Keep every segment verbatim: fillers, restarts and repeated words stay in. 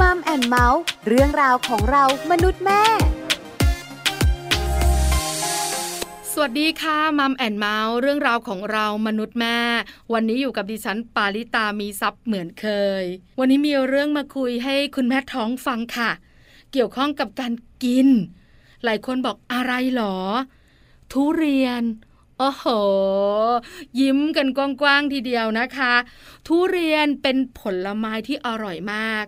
Mom and Mouse เรื่องราวของเรามนุษย์แม่สวัสดีค่ะมัมแอนเมาส์เรื่องราวของเรามนุษย์แม่วันนี้อยู่กับดิฉันปาริตามีทรัพย์เหมือนเคยวันนี้มีเรื่องมาคุยให้คุณแม่ท้องฟังค่ะเกี่ยวข้องกับการกินหลายคนบอกอะไรหรอทุเรียนโอ้โหยิ้มกันกว้างๆทีเดียวนะคะทุเรียนเป็นผลไม้ที่อร่อยมาก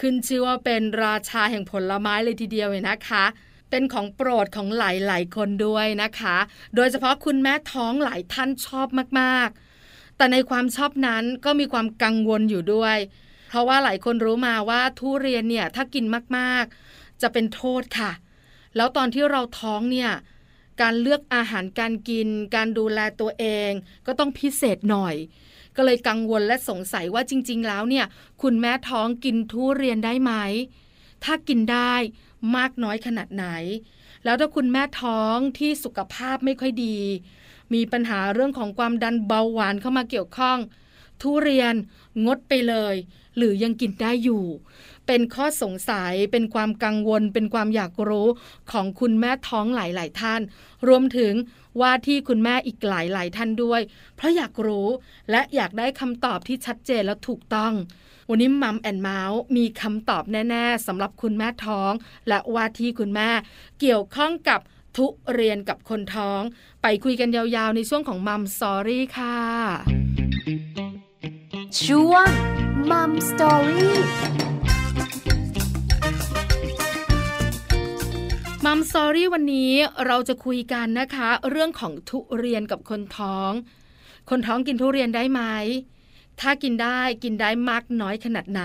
ขึ้นชื่อว่าเป็นราชาแห่งผลไม้เลยทีเดียวเลยนะคะเป็นของโปรดของหลายๆคนด้วยนะคะโดยเฉพาะคุณแม่ท้องหลายท่านชอบมากๆแต่ในความชอบนั้นก็มีความกังวลอยู่ด้วยเพราะว่าหลายคนรู้มาว่าทุเรียนเนี่ยถ้ากินมากๆจะเป็นโทษค่ะแล้วตอนที่เราท้องเนี่ยการเลือกอาหารการกินการดูแลตัวเองก็ต้องพิเศษหน่อยก็เลยกังวลและสงสัยว่าจริงๆแล้วเนี่ยคุณแม่ท้องกินทุเรียนได้ไหมถ้ากินได้มากน้อยขนาดไหนแล้วถ้าคุณแม่ท้องที่สุขภาพไม่ค่อยดีมีปัญหาเรื่องของความดันเบาหวานเข้ามาเกี่ยวข้องทุเรียนงดไปเลยหรือยังกินได้อยู่เป็นข้อสงสัยเป็นความกังวลเป็นความอยากรู้ของคุณแม่ท้องหลายๆท่านรวมถึงว่าที่คุณแม่อีกหลายๆท่านด้วยเพราะอยากรู้และอยากได้คำตอบที่ชัดเจนและถูกต้องวันนี้มัมแอนเมาส์มีคำตอบแน่ๆสำหรับคุณแม่ท้องและว่าที่คุณแม่เกี่ยวข้องกับทุเรียนกับคนท้องไปคุยกันยาวๆในช่วงของมัมสตอรี่ค่ะช่วงมัมสตอรี่มัมสตอรี่วันนี้เราจะคุยกันนะคะเรื่องของทุเรียนกับคนท้องคนท้องกินทุเรียนได้ไหมถ้ากินได้กินได้มากน้อยขนาดไหน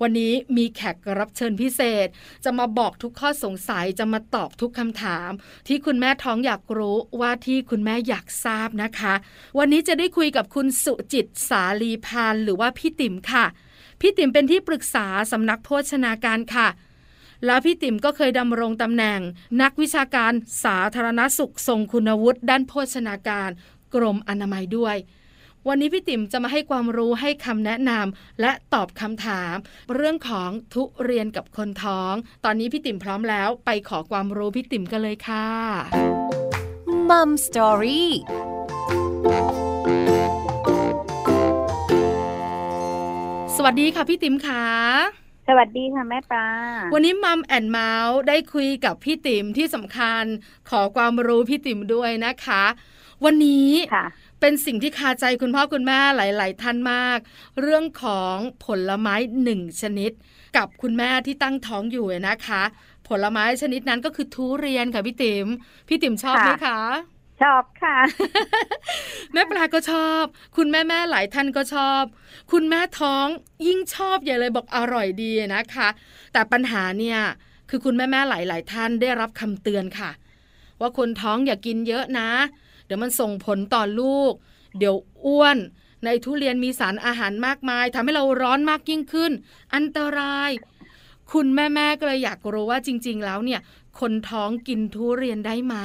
วันนี้มีแขกรับเชิญพิเศษจะมาบอกทุกข้อสงสัยจะมาตอบทุกคำถามที่คุณแม่ท้องอยากรู้ว่าที่คุณแม่อยากทราบนะคะวันนี้จะได้คุยกับคุณสุจิตสาลีพันธ์หรือว่าพี่ติ๋มค่ะพี่ติ๋มเป็นที่ปรึกษาสำนักโภชนาการค่ะแล้วพี่ติ๋มก็เคยดำรงตำแหน่งนักวิชาการสาธารณสุขทรงคุณวุฒิด้านโภชนาการกรมอนามัยด้วยวันนี้พี่ติ๋มจะมาให้ความรู้ให้คำแนะนำและตอบคำถามเรื่องของทุเรียนกับคนท้องตอนนี้พี่ติ๋มพร้อมแล้วไปขอความรู้พี่ติ๋มกันเลยค่ะ Mom Story สวัสดีค่ะพี่ติ๋มค่ะสวัสดีค่ะแม่ปลาวันนี้มัมแอนเมาส์ได้คุยกับพี่ติ๋มที่สำคัญขอความรู้พี่ติ๋มด้วยนะคะวันนี้เป็นสิ่งที่คาใจคุณพ่อคุณแม่หลายๆท่านมากเรื่องของผลไม้หนึ่งชนิดกับคุณแม่ที่ตั้งท้องอยู่นะคะผลไม้ชนิดนั้นก็คือทุเรียนค่ะพี่ติ๋มพี่ติ๋มชอบไหมคะชอบค่ะแม่ปลาก็ชอบคุณแม่แม่หลายท่านก็ชอบคุณแม่ท้องยิ่งชอบใหญ่เลยบอกอร่อยดีนะคะแต่ปัญหาเนี่ยคือคุณแม่แม่หลายๆท่านได้รับคำเตือนค่ะว่าคนท้องอย่ากินเยอะนะเดี๋ยวมันส่งผลต่อลูกเดี๋ยวอ้วนในทุเรียนมีสารอาหารมากมายทำให้เราร้อนมากยิ่งขึ้นอันตรายคุณแม่ๆก็เลยอยากรู้ว่าจริงๆแล้วเนี่ยคนท้องกินทุเรียนได้ไหม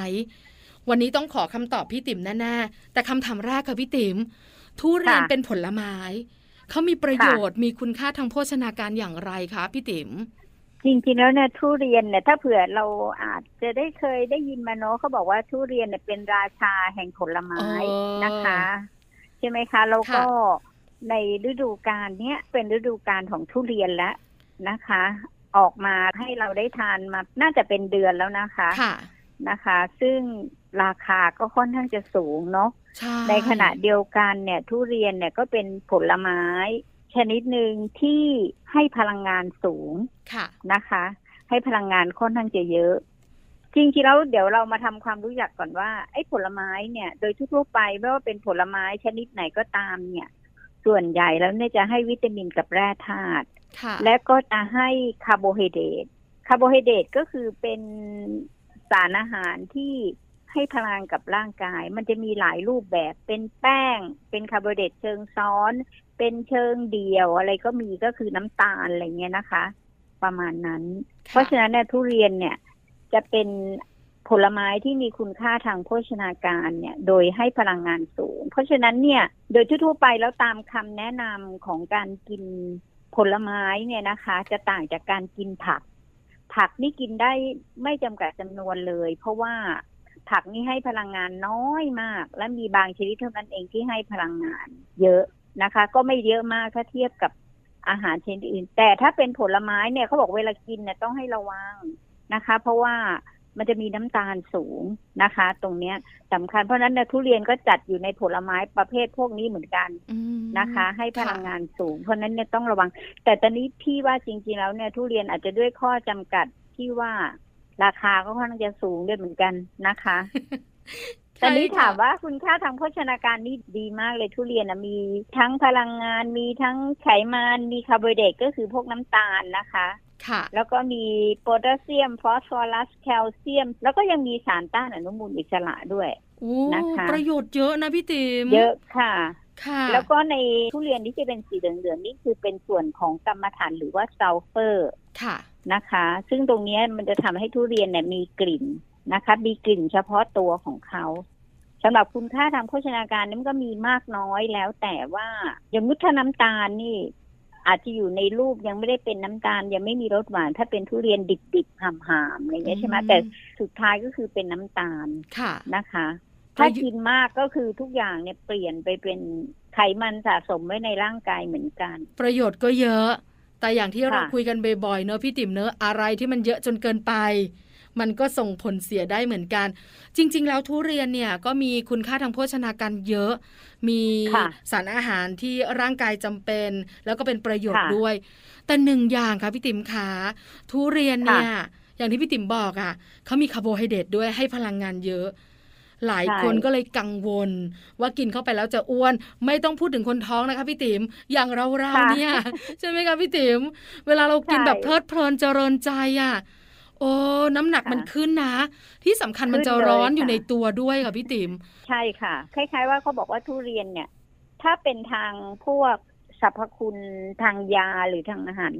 วันนี้ต้องขอคำตอบพี่ติ๋มแน่ๆแต่คำถามแรกค่ะพี่ติ๋มทุเรียนเป็นผลไม้เขามีประโยชน์มีคุณค่าทางโภชนาการอย่างไรคะพี่ติ๋มจริงๆแล้วเนี่ยทุเรียนเนี่ยถ้าเผื่อเราอาจจะได้เคยได้ยินมาเนาะเขาบอกว่าทุเรียนเนี่ยเป็นราชาแห่งผลไม้นะคะใช่ไหมคะแล้วก็ในฤดูกาลเนี้ยเป็นฤดูกาลของทุเรียนแล้วนะคะออกมาให้เราได้ทานมาน่าจะเป็นเดือนแล้วนะคะนะคะซึ่งราคาก็ค่อนข้างจะสูงเนาะในขณะเดียวกันเนี่ยทุเรียนเนี่ยก็เป็นผลไม้ชนิดหนึ่งที่ให้พลังงานสูงนะคะให้พลังงานค่อนข้างจะเยอะจริงๆแล้วเดี๋ยวเรามาทำความรู้จักก่อนว่าไอ้ผลไม้เนี่ยโดยทั่วไปไม่ว่าเป็นผลไม้ชนิดไหนก็ตามเนี่ยส่วนใหญ่แล้วเนี่ยจะให้วิตามินกับแร่ธาตุและก็จะให้คาร์โบไฮเดรตคาร์โบไฮเดรตก็คือเป็นสารอาหารที่ให้พลังกับร่างกายมันจะมีหลายรูปแบบเป็นแป้งเป็นคาร์โบไฮเดรตเชิงซ้อนเป็นเชิงเดียวอะไรก็มีก็คือน้ำตาลอะไรเงี้ยนะคะประมาณนั้นเพราะฉะนั้นเนี่ยทุเรียนเนี่ยจะเป็นผลไม้ที่มีคุณค่าทางโภชนาการเนี่ยโดยให้พลังงานสูงเพราะฉะนั้นเนี่ยโดยทั่วไปแล้วตามคำแนะนำของการกินผ ผลไม้เนี่ยนะคะจะต่างจากการกินผักผักนี่กินได้ไม่จำกัดจำนวนเลยเพราะว่าผักนี่ให้พลังงานน้อยมากและมีบางชนิดเท่านั้นเองที่ให้พลังงานเยอะนะคะก็ไม่เยอะมากถ้าเทียบกับอาหารชนิดอื่นแต่ถ้าเป็นผลไม้เนี่ยเขาบอกเวลากินเนี่ยต้องให้ระวังนะคะเพราะว่ามันจะมีน้ำตาลสูงนะคะตรงเนี้ยสำคัญเพราะนั้นเนี่ยทุเรียนก็จัดอยู่ในผลไม้ประเภทพวกนี้เหมือนกันนะคะให้พลังงานสูงเพราะนั้นเนี่ยต้องระวังแต่ตอนนี้พี่ว่าจริงๆแล้วเนี่ยทุเรียนอาจจะด้วยข้อจำกัดที่ว่าราคาก็ค่อนข้างจะสูงด้วยเหมือนกันนะคะแต่นี้ถามว่าคุณค่าทางโภชนาการนี่ดีมากเลยทุเรียนนะมีทั้งพลังงานมีทั้งไขมันมีคาร์โบไฮเดรตก็คือพวกน้ำตาลนะคะค่ะแล้วก็มีโพแทสเซียมฟอสฟอรัสแคลเซียมแล้วก็ยังมีสารต้านอนุมูลอิสระด้วยนะคะประโยชน์เยอะนะพี่ติ๋มเยอะค่ะค่ะแล้วก็ในทุเรียนที่จะเป็นสีเหลืองๆนี่คือเป็นส่วนของกรรมฐานหรือว่าซัลเฟอร์ค่ะนะคะซึ่งตรงนี้มันจะทำให้ทุเรียนเนี่ยมีกลิ่นนะคะมีกลิ่นเฉพาะตัวของเขาสำหรับคุณค่าทางโภชนาการนี่มันก็มีมากน้อยแล้วแต่ว่าอย่างมุทน้ำตาลนี่อาจจะอยู่ในรูปยังไม่ได้เป็นน้ำตาลยังไม่มีรสหวานถ้าเป็นทุเรียนดิบๆหามๆอะไรอย่างเงี้ยใช่ไหมแต่สุดท้ายก็คือเป็นน้ำตาลนะคะถ้ากินมากก็คือทุกอย่างเนี่ยเปลี่ยนไปเป็นไขมันสะสมไว้ในร่างกายเหมือนกันประโยชน์ก็เยอะแต่อย่างที่เราคุยกันบ่อยๆเนอะพี่ติ๋มเนอะอะไรที่มันเยอะจนเกินไปมันก็ส่งผลเสียได้เหมือนกันจริงๆแล้วทุเรียนเนี่ยก็มีคุณค่าทางโภชนาการเยอะมีสารอาหารที่ร่างกายจำเป็นแล้วก็เป็นประโยชน์ด้วยแต่หนึ่งอย่างค่ะพี่ติ๋มขาทุเรียนเนี่ยอย่างที่พี่ติ๋มบอกอ่ะเขามีคาร์โบไฮเดรตด้วยให้พลังงานเยอะหลายคนก็เลยกังวลว่ากินเข้าไปแล้วจะอ้วนไม่ต้องพูดถึงคนท้องนะคะพี่ติ๋มอย่างเราเราเนี่ยใช่ไหมคะพี่ติ๋มเวลาเรากินแบบเพลิดเพลินเจริญใจอ่ะโอ้น้ำหนักมันขึ้นนะที่สำคัญมันจะร้อนอยู่ในตัวด้วยค่ะพี่ติ๋มใช่ค่ะคล้ายๆว่าเขาบอกว่าทุเรียนเนี่ยถ้าเป็นทางพวกสรรพคุณทางยาหรือทางอาหาร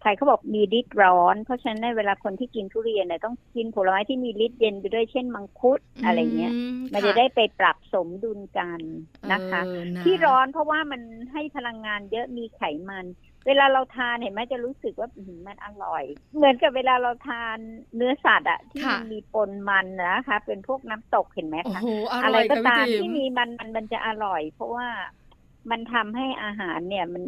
ไทยเขาบอกมีฤทธิ์ร้อนเพราะฉะนั้นในเวลาคนที่กินทุเรียนเนี่ยต้องกินผลไม้ที่มีฤทธิ์เย็นไปด้วยเช่นมังคุด อ, อะไรเงี้ยมันจะได้ไปปรับสมดุลกันนะคะที่ร้อนเพราะว่ามันให้พลังงานเยอะมีไขมันเวลาเราทานเห็นไหมจะรู้สึกว่ามันอร่อยเหมือนกับเวลาเราทานเนื้อสัตว์อ่ะที่มีปนมันนะคะเป็นพวกน้ำตกเห็นไหมคะ อ, อะไรก็ตามที่มีมันมันมันจะอร่อยเพราะว่ามันทำให้อาหารเนี่ยมัน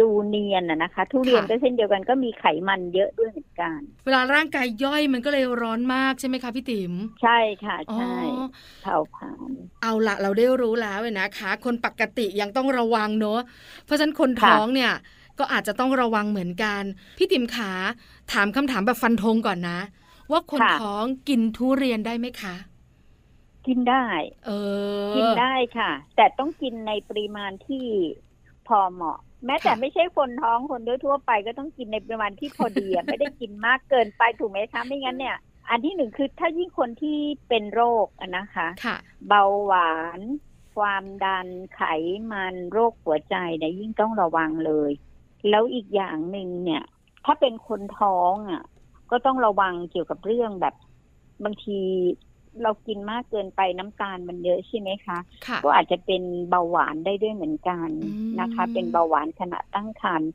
ดูเนียนอะนะคะทุเรียนก็เช่นเดียวกันก็มีไขมันเยอะด้วยเหมือนกันเวลาร่างกายย่อยมันก็เลยร้อนมากใช่ไหมคะพี่ติ๋มใช่ค่ะใช่เผาผลาญเอาละเราได้รู้แล้วเลยนะคะคนปกติยังต้องระวังเนอะเพราะฉะนั้นคนท้องเนี่ยก็อาจจะต้องระวังเหมือนกันพี่ติ๋มขาถามคำถามแบบฟันธงก่อนนะว่าคนท้องกินทุเรียนได้ไหมคะกินได้เออกินได้ค่ะแต่ต้องกินในปริมาณที่พอเหมาะแม้แต่ไม่ใช่คนท้องคนทั่วไปก็ต้องกินในปริมาณที่พอดีไม่ได้กินมากเกินไปถูกไหมคะไม่งั้นเนี่ยอันที่หนึ่งคือถ้ายิ่งคนที่เป็นโรคนะคะเบาหวานความดันไขมันโรคหัวใจเนี่ยยิ่งต้องระวังเลยแล้วอีกอย่างหนึ่งเนี่ยถ้าเป็นคนท้องอ่ะก็ต้องระวังเกี่ยวกับเรื่องแบบบางทีเรากินมากเกินไปน้ำตาลมันเยอะใช่ไหมคะก็อาจจะเป็นเบาหวานได้ด้วยเหมือนกันนะคะเป็นเบาหวานขณะตั้งครรภ์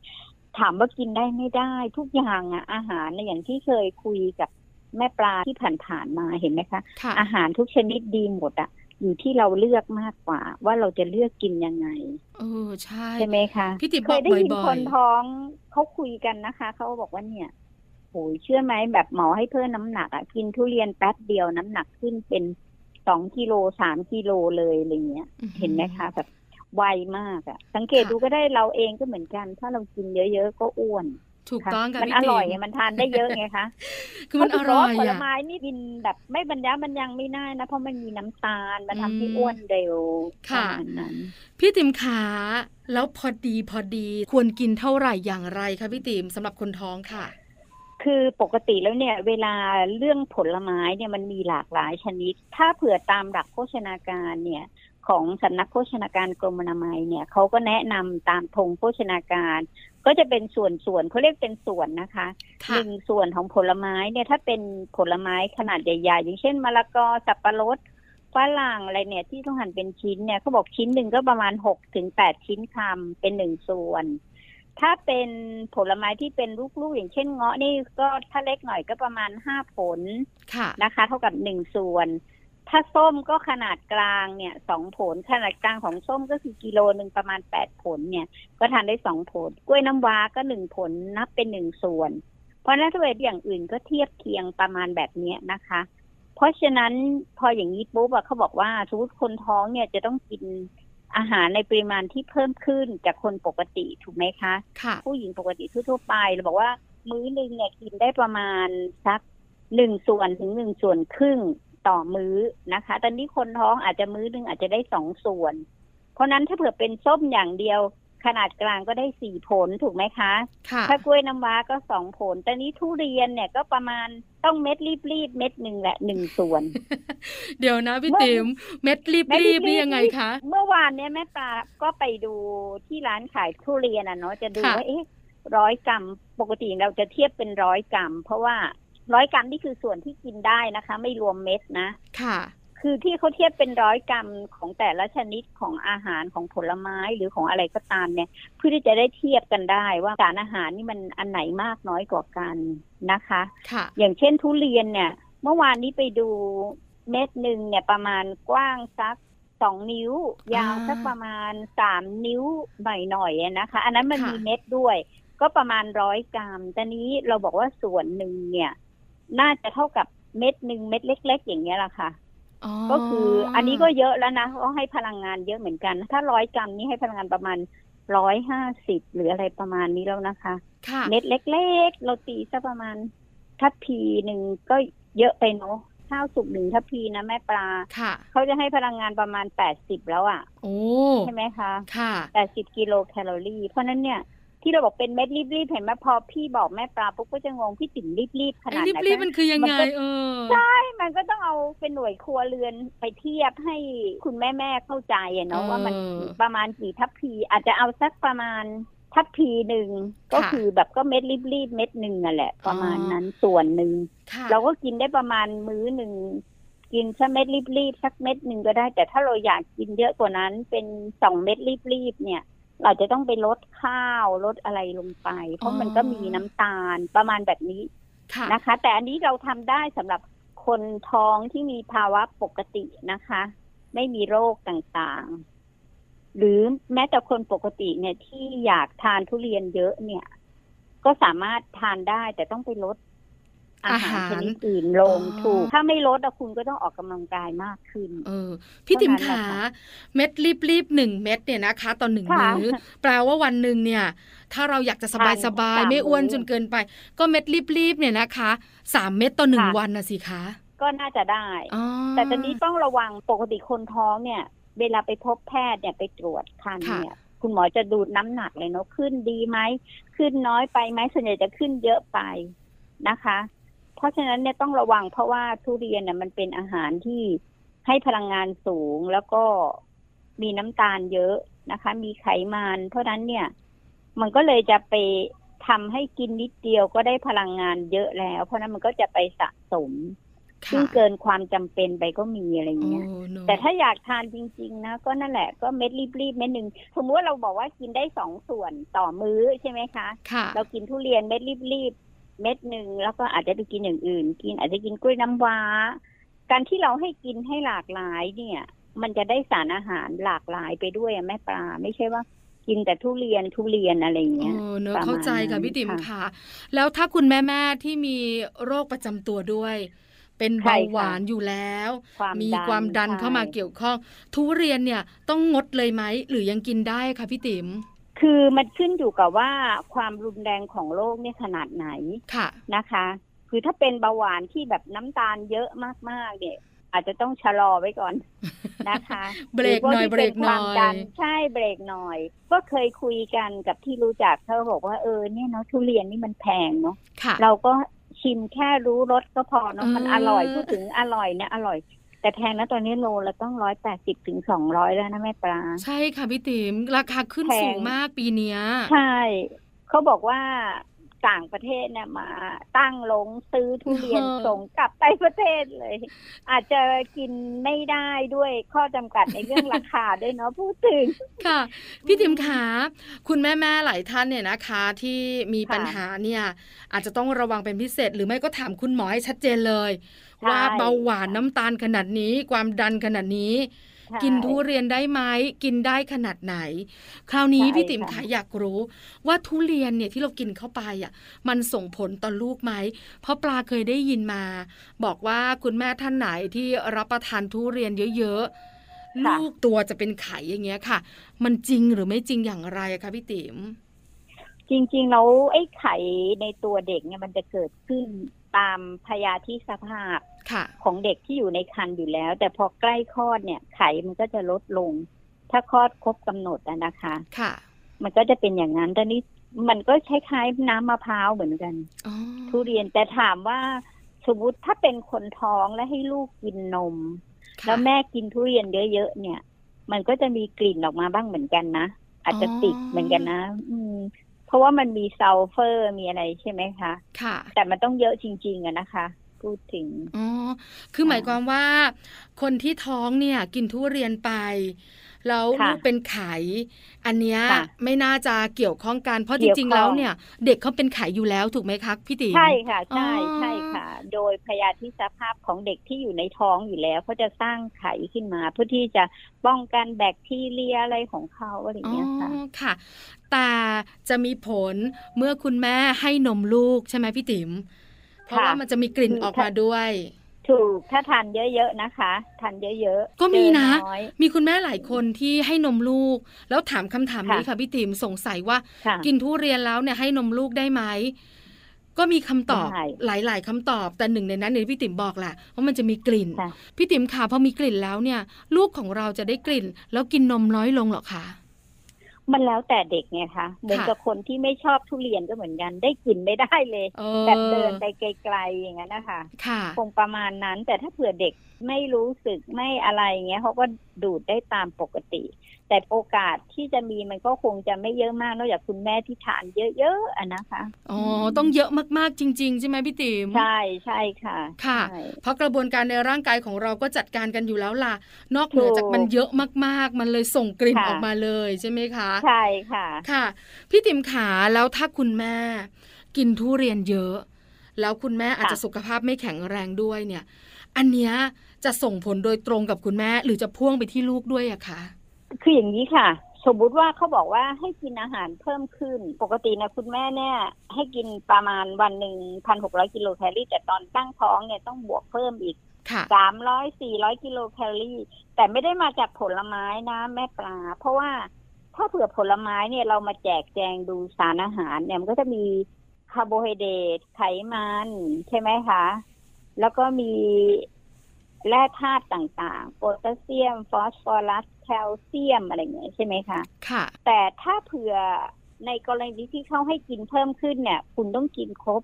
ถามว่ากินได้ไม่ได้ทุกอย่างอ่ะอาหารอย่างที่เคยคุยกับแม่ปลาที่ผ่านๆมาเห็นไหมคะอาหารทุกชนิดดีหมดอ่ะอยู่ที่เราเลือกมากกว่าว่าเราจะเลือกกินยังไงเออใช่ใช่ไหมคะพี่ติ๋มบอกบ่อยๆเคยได้ยินคนท้องเขาคุยกันนะคะเขาบอกว่าเนี่ยโหเชื่อไหมแบบหมอให้เพิ่มน้ำหนักอ่ะกินทุเรียนแป๊บเดียวน้ำหนักขึ้นเป็นสองกิโลสามกิโลเลยอะไรเงี้ยเห็นไหมคะแบบไวมากอ่ะสังเกตดูก็ได้เราเองก็เหมือนกันถ้าเรากินเยอะๆก็อ้วนถูกต้องค่ะมันอร่อยมันทานได้เยอะไงคะคือมันอร่อยผลไม้นี่กินแบบไม่บรรยะมันยังไม่น่านะเพราะมันมีน้ำตาลมันทำให้อ้วนเร็วค่ะพี่ติ๋มขาแล้วพอดีพอดีควรกินเท่าไหร่อย่างไรคะพี่ติ๋มสำหรับคนท้องค่ะคือปกติแล้วเนี่ยเวลาเรื่องผลไม้เนี่ยมันมีหลากหลายชนิดถ้าเผื่อตามหลักโภชนาการเนี่ยของสำนักโภชนาการกรมอนามัยเนี่ยเขาก็แนะนำตามธงโภชนาการก็จะเป็นส่วนส่วนเขาเรียกเป็นส่วนนะคะหนึ่งส่วนของผลไม้เนี่ยถ้าเป็นผลไม้ขนาดใหญ่ๆอย่างเช่นมะละกอสับปะรดฝรั่งอะไรเนี่ยที่ต้องหั่นเป็นชิ้นเนี่ยเขาบอกชิ้นหนึ่งก็ประมาณหกถึงแปดชิ้นคำเป็นหนึ่งส่วน ถ้าเป็นผลไม้ที่เป็นลูกๆอย่างเช่นเงาะนี่ก็ถ้าเล็กหน่อยก็ประมาณห้าผลนะคะเท่ากับหนึ่งส่วนถ้าส้มก็ขนาดกลางเนี่ยสองผลขนาดกลางของส้มก็คือกิโลนึงประมาณแปดผลเนี่ยก็ทานได้สองผลกล้วยน้ำว้าก็หนึ่งผลนับเป็นหนึ่งส่วนเพราะนั้นถ้าเป็นอย่างอื่นก็เทียบเคียงประมาณแบบนี้นะคะเพราะฉะนั้นพออย่างนี้ปุ๊บเขาบอกว่าสมมติคนท้องเนี่ยจะต้องกินอาหารในปริมาณที่เพิ่มขึ้นจากคนปกติถูกไหมคะผู้หญิงปกติทั่วไปเราบอกว่ามื้อนึงเนี่ยกินได้ประมาณสักหนึ่งส่วนถึงหนึ่งส่วนครึ่งต่อมื้อนะคะตอนนี้คนท้องอาจจะมื้อนึงอาจจะได้สองส่วนเพราะนั้นถ้าเผื่อเป็นส้มอย่างเดียวขนาดกลางก็ได้สี่ผลถูกไหมคะถ้ากล้วยน้ำว้าก็สองผลตอนนี้ทุเรียนเนี่ยก็ประมาณต้องเม็ดรีบๆเม็ดหนึ่งแหละหนึ่งส่วนเดี๋ยวนะพี่ติ๋มเม็ดรีบๆนี่ยังไงคะเมื่อวานเนี่ยแม่ปลาก็ไปดูที่ร้านขายทุเรียนอ่ะเนาะจะดูว่าเอ๊ะร้อยกรัมปกติเราจะเทียบเป็นร้อยกรัมเพราะว่าร้อยกรัมนี่คือส่วนที่กินได้นะคะไม่รวมเม็ดนะค่ะคือที่เขาเทียบเป็นร้อยกรัมของแต่ละชนิดของอาหารของผลไม้หรือของอะไรก็ตามเนี่ยเพื่อที่จะได้เทียบกันได้ว่าสารอาหารนี่มันอันไหนมากน้อยกว่ากันนะคะค่ะอย่างเช่นทุเรียนเนี่ยเมื่อวานนี้ไปดูเม็ดนึงเนี่ยประมาณกว้างสักสองนิ้วยาวสักประมาณสามนิ้วหน่อยหน่อยนะคะอันนั้นมันมีเม็ดด้วยก็ประมาณร้อยกรัมแต่นี้เราบอกว่าส่วนหนึ่งเนี่ยน่าจะเท่ากับเม็ดนึงเม็ดเล็กๆอย่างเงี้ยแหละค่ะก็คืออันนี้ก็เยอะแล้วนะก็ให้พลังงานเยอะเหมือนกันถ้าร้อยกรัมนี้ให้พลังงานประมาณร้อยห้าสิบหรืออะไรประมาณนี้แล้วนะคะเม็ดเล็กๆเราตีซะประมาณทัพพีหนึ่งก็เยอะไปเนาะข้าวสุกหนึ่งทัพพีนะแม่ปลาเขาจะให้พลังงานประมาณแปดสิบแล้วอ่ะใช่ไหมคะแปดสิบกิโลแคลอรี่เพราะนั้นเนี่ยที่เราบอกเป็นเม็ดรีบๆเห็นไหมพอพี่บอกแม่ปลาปุ๊บก็จะงงพี่ติ๋มรีบๆขนาดไหนรีบๆมันคือยังไงเออใช่มันก็ต้องเอาเป็นหน่วยครัวเรือนไปเทียบให้คุณแม่ๆเข้าใจเนาะว่ามันประมาณกี่ทัพพีอาจจะเอาสักประมาณทัพพีหนึ่งก็คือแบบก็เม็ดรีบๆเม็ดหนึ่งนั่นแหละประมาณนั้นส่วนหนึ่งเราก็กินได้ประมาณมื้อหนึ่งกินสักเม็ดรีบๆสักเม็ดหนึ่งก็ได้แต่ถ้าเราอยากกินเยอะกว่านั้นเป็นสองเม็ดรีบๆเนี่ยเราจะต้องไปลดข้าวลดอะไรลงไปเพราะมันก็มีน้ำตาลประมาณแบบนี้นะคะแต่อันนี้เราทำได้สำหรับคนท้องที่มีภาวะปกตินะคะไม่มีโรคต่างๆหรือแม้แต่คนปกติเนี่ยที่อยากทานทุเรียนเยอะเนี่ยก็สามารถทานได้แต่ต้องไปลดอาหารชนิดอื่นลงถูกถ้าไม่ลดคุณก็ต้องออกกำลังกายมากขึ้นเออพี่ติ๋มขาเม็ดรีบๆหนึ่งเม็ดเนี่ยนะคะตอนหนึ่งมื้อแปลว่าวันนึงเนี่ยถ้าเราอยากจะสบายๆไม่อ้วนจนเกินไปก็เม็ดรีบๆเนี่ยนะคะสามเม็ดต่อหนึ่งวันนะสิคะก็น่าจะได้แต่ตอนนี้ต้องระวังปกติคนท้องเนี่ยเวลาไปพบแพทย์เนี่ยไปตรวจคันเนี่ยคุณหมอจะดูน้ำหนักเลยเนาะขึ้นดีไหมขึ้นน้อยไปไหมส่วนใหญ่จะขึ้นเยอะไปนะคะเพราะฉะนั้นเนี่ยต้องระวังเพราะว่าทุเรียนน่ะมันเป็นอาหารที่ให้พลังงานสูงแล้วก็มีน้ำตาลเยอะนะคะมีไขมันเพราะฉะนั้นเนี่ยมันก็เลยจะไปทำให้กินนิดเดียวก็ได้พลังงานเยอะแล้วเพราะนั้นมันก็จะไปสะสมซึ่งเกินความจำเป็นไปก็มีอะไรเงี้ย oh, no. แต่ถ้าอยากทานจริงๆนะก็นั่นแหละก็เม็ดรีบๆเม็ดหนึ่งสมมติว่าเราบอกว่ากินได้สองส่วนต่อมื้อใช่ไหมคะเรากินทุเรียนเม็ดรีบๆเม็ดหนึ่งแล้วก็อาจจะไปกินอย่างอื่นกินอาจจะกินกล้วยน้ำว้าการที่เราให้กินให้หลากหลายเนี่ยมันจะได้สารอาหารหลากหลายไปด้วยแม่ปลาไม่ใช่ว่ากินแต่ทุเรียนทุเรียนอะไรอย่างเงี้ยเนอะเข้าใจค่ะพี่ติ๋มค่ะแล้วถ้าคุณแม่แม่ที่มีโรคประจำตัวด้วยเป็นเบาหวานอยู่แล้วมีความดันเข้ามาเกี่ยวข้องทุเรียนเนี่ยต้องงดเลยไหมหรือยังกินได้ค่ะพี่ติ๋มคือมันขึ้นอยู่กับว่าความรุนแรงของโรคเนี่ยขนาดไหนนะคะคือถ้าเป็นเบาหวานที่แบบน้ำตาลเยอะมากๆเนี่ยอาจจะต้องชะลอไว้ก่อนนะคะเบรกหน่อยเบรกหน่อยใช่เบรกหน่อยก็เคยคุยกันกับที่รู้จักเขาบอกว่าเออเนี่ยเนาะทุเรียนนี่มันแพงเนาะเราก็ชิมแค่รู้รสก็พอเนาะมันอร่อยพูดถึงอร่อยเนี่ยอร่อยแต่แพงนะตอนนี้โลละต้องร้อยแปดสิบถึงสองร้อยแล้วนะแม่ปลาใช่ค่ะพี่ติ๋มราคาขึ้นสูงมากปีนี้ใช่เขาบอกว่าก ต่างประเทศเนี่ยมาตั้งลงซื้อทุเรียนส่งกลับไปประเทศเลยอาจจะกินไม่ได้ด้วยข้อจำกัดในเรื่องราคาด้วยเนาะพูดถึงค่ะพี่ติ๋มขาคุณแม่ๆหลายท่านเนี่ยนะคะที่มีปัญหาเนี่ยอาจจะต้องระวังเป็นพิเศษหรือไม่ก็ถามคุณหมอให้ชัดเจนเลยว่าเบาหวานน้ำตาลขนาดนี้ความดันขนาดนี้กินทุเรียนได้ไหมกินได้ขนาดไหนคราวนี้พี่ติ๋มขาอยากรู้ว่าทุเรียนเนี่ยที่เรากินเข้าไปอ่ะมันส่งผลต่อลูกไหมเพราะปลาเคยได้ยินมาบอกว่าคุณแม่ท่านไหนที่รับประทานทุเรียนเยอะๆลูกตัวจะเป็นไข่อย่างเงี้ยค่ะมันจริงหรือไม่จริงอย่างไรคะพี่ติ๋มจริงๆแล้วไอ้ไข่ในตัวเด็กเนี่ยมันจะเกิดขึ้นตามพยาธิสภาพของเด็กที่อยู่ในครรภ์อยู่แล้วแต่พอใกล้คลอดเนี่ยไข่มันก็จะลดลงถ้าคลอดครบกำหนดนะคะค่ะมันก็จะเป็นอย่างนั้นแต่นี่มันก็คล้ายๆน้ำมะพร้าวเหมือนกันทุเรียนแต่ถามว่าสมมติถ้าเป็นคนท้องและให้ลูกกินนมแล้วแม่กินทุเรียนเยอะๆเนี่ยมันก็จะมีกลิ่นออกมาบ้างเหมือนกันนะอาจจะติดเหมือนกันนะเพราะว่ามันมีซัลเฟอร์มีอะไรใช่ไหมคะค่ะแต่มันต้องเยอะจริงๆอะนะคะพูดถึงอ๋อคือหมายความว่าคนที่ท้องเนี่ยกินทุเรียนไปแล้วลูกเป็นไข่อันเนี้ยไม่น่าจะเกี่ยวข้องกันเพราะจริงๆแล้วเนี่ยเด็กเขาเป็นไข่อยู่แล้วถูกไหมคะพี่ติ๋มใช่ค่ะใช่ใช่ค่ะโดยพยาธิสภาพของเด็กที่อยู่ในท้องอยู่แล้วเขาจะสร้างไข่ขึ้นมาเพื่อที่จะป้องกันแบคทีเรียอะไรของเขาอะไรอย่างเงี้ยค่ะค่ะแต่จะมีผลเมื่อคุณแม่ให้นมลูกใช่ไหมพี่ติ๋มเพราะว่ามันจะมีกลิ่นออกมาด้วยถูกถ้าทานเยอะๆนะคะทานเยอะๆก็มีนะมีคุณแม่หลายคนที่ให้นมลูกแล้วถามคำถามนี้ค่ะพี่ติ๋มสงสัยว่ากินทุเรียนแล้วเนี่ยให้นมลูกได้ไหมก็มีคำตอบหลายๆคำตอบแต่หนึ่งในนั้นเนี่ยพี่ติ๋มบอกแหละว่ามันจะมีกลิ่นพี่ติ๋มค่ะพอมีกลิ่นแล้วเนี่ยลูกของเราจะได้กลิ่นแล้วกินนมน้อยลงหรอคะมันแล้วแต่เด็กไงคะเหมือนกับคนที่ไม่ชอบทุเรียนก็เหมือนกันได้กลิ่นไม่ได้เลยแต่เดินไปไกลๆอย่างนั้นนะคะคงประมาณนั้นแต่ถ้าเผื่อเด็กไม่รู้สึกไม่อะไรเงี้ยเขาก็ดูดได้ตามปกติแต่โอกาสที่จะมีมันก็คงจะไม่เยอะมากนอกจากคุณแม่ที่ทานเยอะๆอ่ะนะคะอ๋อต้องเยอะมากๆจริงๆใช่ไหมพี่ติ๋มใช่ใช่ค่ะค่ะเพราะกระบวนการในร่างกายของเราก็จัดการกันอยู่แล้วล่ะนอกเหนือจากมันเยอะมากๆมันเลยส่งกลิ่นออกมาเลยใช่ไหมคะใช่ค่ะค่ะพี่ติ๋มขาแล้วถ้าคุณแม่กินทุเรียนเยอะแล้วคุณแม่อาจจะสุขภาพไม่แข็งแรงด้วยเนี่ยอันเนี้ยจะส่งผลโดยตรงกับคุณแม่หรือจะพ่วงไปที่ลูกด้วยอะคะคืออย่างนี้ค่ะสมมุติว่าเขาบอกว่าให้กินอาหารเพิ่มขึ้นปกตินะคุณแม่เนี่ยให้กินประมาณวันหนึ่ง หนึ่งพันหกร้อย กิโลแคลอรี่แต่ตอนตั้งท้องเนี่ยต้องบวกเพิ่มอีก สามร้อยถึงสี่ร้อย กิโลแคลอรี่แต่ไม่ได้มาจากผลไม้นะแม่ปลาเพราะว่าถ้าเผื่อผลไม้เนี่ยเรามาแจกแจงดูสารอาหารเนี่ยมันก็จะมีคาร์โบไฮเดรตไขมันใช่ไหมคะแล้วก็มีแร่ธาตุต่างๆโพแทสเซียมฟอสฟอรัสแคลเซียมอะไรอย่างเงี้ยใช่ไหมคะค่ะแต่ถ้าเผื่อในกรณีที่เขาให้กินเพิ่มขึ้นเนี่ยคุณต้องกินครบ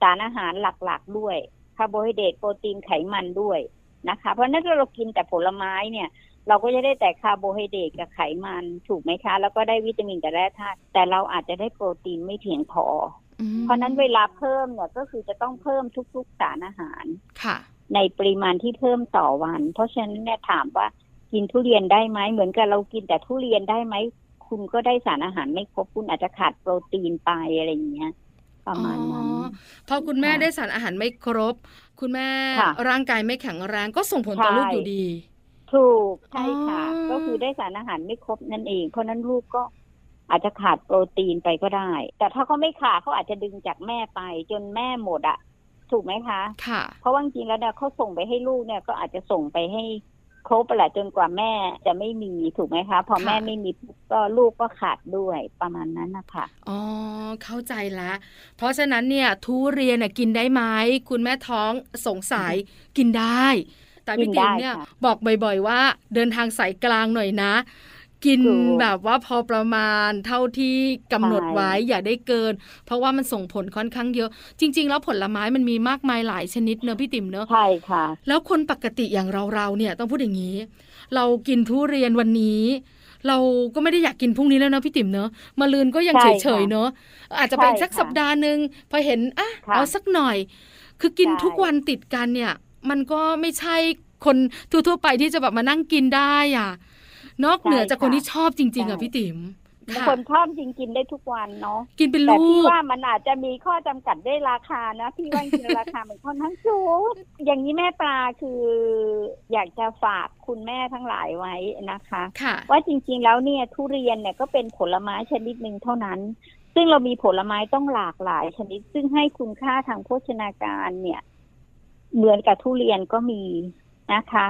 สารอาหารหลักๆด้วยคาร์โบไฮเดรตโปรตีนไขมันด้วยนะคะเพราะนั่นเรากินแต่ผลไม้เนี่ยเราก็จะได้แต่คาร์โบไฮเดรตกับไขมันถูกไหมคะแล้วก็ได้วิตามินกับแร่ธาตุแต่เราอาจจะได้โปรตีนไม่เพียงพอเพราะนั้นเวลาเพิ่มเนี่ยก็คือจะต้องเพิ่มทุกๆสารอาหารค่ะในปริมาณที่เพิ่มต่อวันเพราะฉะนั้นเนี่ยถามว่ากินทุเรียนได้ไหมเหมือนกับเรากินแต่ทุเรียนได้ไหมคุณก็ได้สารอาหารไม่ครบคุณอาจจะขาดโปรตีนไปอะไรอย่างเงี้ยประมาณนั้นพอคุณแม่ได้สารอาหารไม่ครบคุณแม่ร่างกายไม่แข็งแรงก็ส่งผลต่อลูกอยู่ดีถูกใช่ค่ะก็คือได้สารอาหารไม่ครบนั่นเองเพราะนั้นลูกก็อาจจะขาดโปรตีนไปก็ได้แต่ถ้าเขาไม่ขาดเขาอาจจะดึงจากแม่ไปจนแม่หมดอะถูกไหมคะค่ะเพราะว่าจริงแล้วเนี่ยเขาส่งไปให้ลูกเนี่ยก็อาจจะส่งไปให้ครบแหละจนกว่าแม่จะไม่มีถูกไหมคะพอแม่ไม่มีก็ลูกก็ขาดด้วยประมาณนั้นนะคะอ๋อเข้าใจละเพราะฉะนั้นเนี่ยทุเรียนกินได้ไหมคุณแม่ท้องสงสัยกินได้แต่พี่ติ๋มเนี่ยบอกบ่อยๆว่าเดินทางสายกลางหน่อยนะกินแบบว่าพอประมาณเท่าที่กำหนดไว้อย่าได้เกินเพราะว่ามันส่งผลค่อนข้างเยอะจริงๆแล้วผลไม้มันมีมากมายหลายชนิดเนอะพี่ติ๋มเนอะใช่ค่ะแล้วคนปกติอย่างเราๆเนี่ยต้องพูดอย่างนี้เรากินทุเรียนวันนี้ เราก็ไม่ได้อยากกินพรุ่งนี้แล้วนะพี่ติ๋มเนอะมะรืนก็ยังเฉยๆเนอะอาจจะไปสักสัปดาห์นึงพอเห็นอ่ะเอาสักหน่อยคือกินทุกวันติดกันเนี่ยมันก็ไม่ใช่คนทั่วๆไปที่จะแบบมานั่งกินได้อ่ะนอกเหนือจากคนที่ชอบจริงๆอ่ะพี่ติ๋มคนชอบจริงกินได้ทุกวันเนาะกินเป็นลูกแต่พี่ว่ามันอาจจะมีข้อจำกัดด้วยราคานะพี่ว่าคือราคามันค่อนข้างสูงอย่างนี้แม่ปลาคืออยากจะฝากคุณแม่ทั้งหลายไว้นะคะว่าจริงๆแล้วเนี่ยทุเรียนเนี่ยก็เป็นผลไม้ชนิดนึงเท่านั้นซึ่งเรามีผลไม้ต้องหลากหลายชนิดซึ่งให้คุณค่าทางโภชนาการเนี่ยเหมือนกับทุเรียนก็มีนะคะ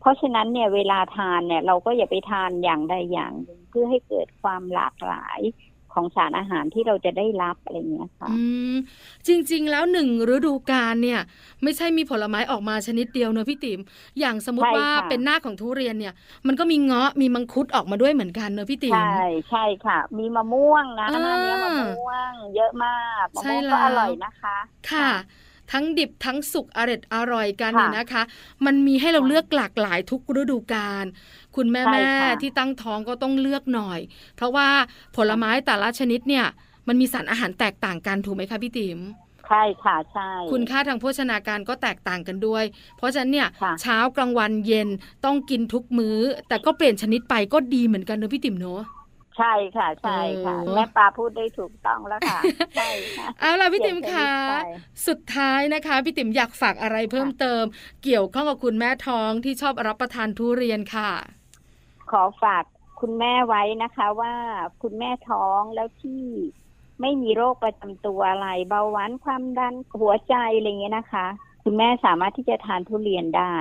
เพราะฉะนั้นเนี่ยเวลาทานเนี่ยเราก็อย่าไปทานอย่างใดอย่างหนึ่งเพื่อให้เกิดความหลากหลายของสารอาหารที่เราจะได้รับอะไรเงี้ยค่ะจริงๆแล้วหนึ่งฤดูกาลเนี่ยไม่ใช่มีผลไม้ออกมาชนิดเดียวเนอะพี่ติ๋มอย่างสมมติว่าเป็นหน้าของทุเรียนเนี่ยมันก็มีเงาะมีมังคุดออกมาด้วยเหมือนกันเนอะพี่ติ๋มใช่ใช่ค่ะมีมะม่วงนะหน้านี้มะม่วงเยอะมากมะม่วงก็อร่อยนะคะค่ะทั้งดิบทั้งสุกอร่อยอร่อยกันเนี่ยนะคะมันมีให้เราเลือกหลากหลายทุกฤดูกาลคุณแม่แม่ที่ตั้งท้องก็ต้องเลือกหน่อยเพราะว่าผลไม้แต่ละชนิดเนี่ยมันมีสารอาหารแตกต่างกันถูกไหมคะพี่ติ๋มใช่ค่ะใช่คุณค่าทางโภชนาการก็แตกต่างกันด้วยเพราะฉะนั้นเนี่ยเช้ากลางวันเย็นต้องกินทุกมื้อแต่ก็เปลี่ยนชนิดไปก็ดีเหมือนกันเนอะพี่ติ๋มเนอะใช่ค่ะใช่ค่ะแม่ปลาพูดได้ถูกต้องแล้วค่ะใช่ค่ะเอาล่ะพี่ติ๋มค่ะสุดท้ายนะคะพี่ติ๋มอยากฝากอะไรเพิ่มเติมเกี่ยวข้องกับคุณแม่ท้องที่ชอบรับประทานทุเรียนค่ะขอฝากคุณแม่ไว้นะคะว่าคุณแม่ท้องแล้วที่ไม่มีโรคประจำตัวอะไรเบาหวานความดันหัวใจอะไรอย่างเงี้ยนะคะคุณแม่สามารถที่จะทานทุเรียนได้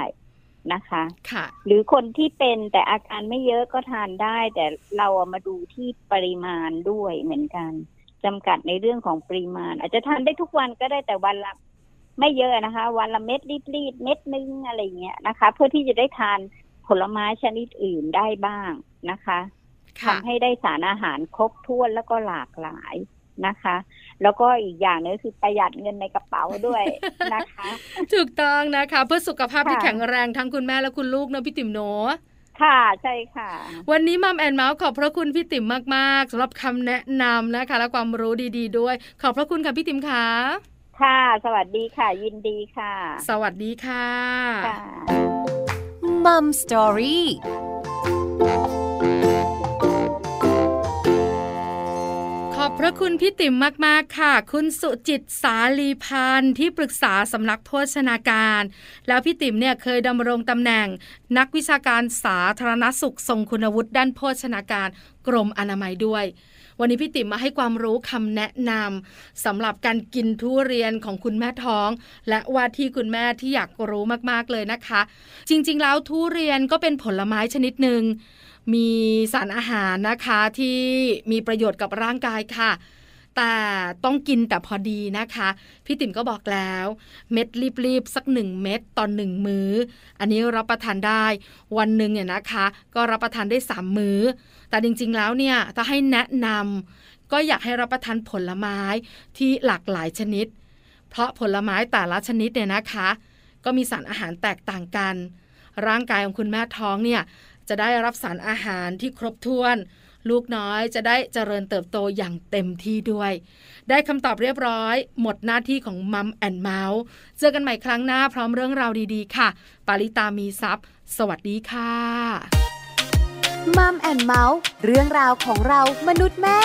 นะคะค่ะหรือคนที่เป็นแต่อาการไม่เยอะก็ทานได้แต่เราเอามาดูที่ปริมาณด้วยเหมือนกันจำกัดในเรื่องของปริมาณอาจจะทานได้ทุกวันก็ได้แต่วันละไม่เยอะนะคะวันละเม็ดรีบๆเม็ดนึงอะไรเงี้ยนะคะเพื่อที่จะได้ทานผลไม้ชนิดอื่นได้บ้างนะคะทำให้ได้สารอาหารครบถ้วนแล้วก็หลากหลายนะคะแล้วก็อีกอย่างนึงคือประหยัดเงินในกระเป๋าด้วยนะคะถูกต้องนะคะเพื่อสุขภาพที่แข็งแรงทั้งคุณแม่และคุณลูกเนอะพี่ติ๋มเนอะค่ะใช่ค่ะวันนี้ Mom and Mouse ขอบพระคุณพี่ติ๋มมากๆสำหรับคำแนะนำนะคะและความรู้ดีๆด้วยขอบพระคุณค่ะพี่ติ๋มค่ะค่ะสวัสดีค่ะยินดีค่ะสวัสดีค่ะ Mom Storyขอบพระคุณพี่ติ๋มมากๆค่ะคุณสุจิตสาลีพันธ์ที่ปรึกษาสำนักโภชนาการแล้วพี่ติ๋มเนี่ยเคยดำรงตำแหน่งนักวิชาการสาธารณสุขทรงคุณวุฒิด้านโภชนาการกรมอนามัยด้วยวันนี้พี่ติ๋มมาให้ความรู้คำแนะนำสำหรับการกินทุเรียนของคุณแม่ท้องและว่าที่คุณแม่ที่อยากรู้มากๆเลยนะคะจริงๆแล้วทุเรียนก็เป็นผลไม้ชนิดนึงมีสารอาหารนะคะที่มีประโยชน์กับร่างกายค่ะแต่ต้องกินแต่พอดีนะคะพี่ติ๋มก็บอกแล้วเม็ดรีบๆสักหนึ่งเม็ดตอนหนึ่งมื้ออันนี้รับประทานได้วันนึงเนี่ยนะคะก็รับประทานได้สามมื้อแต่จริงๆแล้วเนี่ยถ้าให้แนะนำก็อยากให้รับประทานผลไม้ที่หลากหลายชนิดเพราะผลไม้แต่ละชนิดเนี่ยนะคะก็มีสารอาหารแตกต่างกันร่างกายของคุณแม่ท้องเนี่ยจะได้รับสารอาหารที่ครบถ้วนลูกน้อยจะได้เจริญเติบโตอย่างเต็มที่ด้วยได้คำตอบเรียบร้อยหมดหน้าที่ของ Mom and Mouse เจอกันใหม่ครั้งหน้าพร้อมเรื่องราวดีๆค่ะปาริตามีทรัพย์สวัสดีค่ะ Mom and Mouse เรื่องราวของเรามนุษย์แม่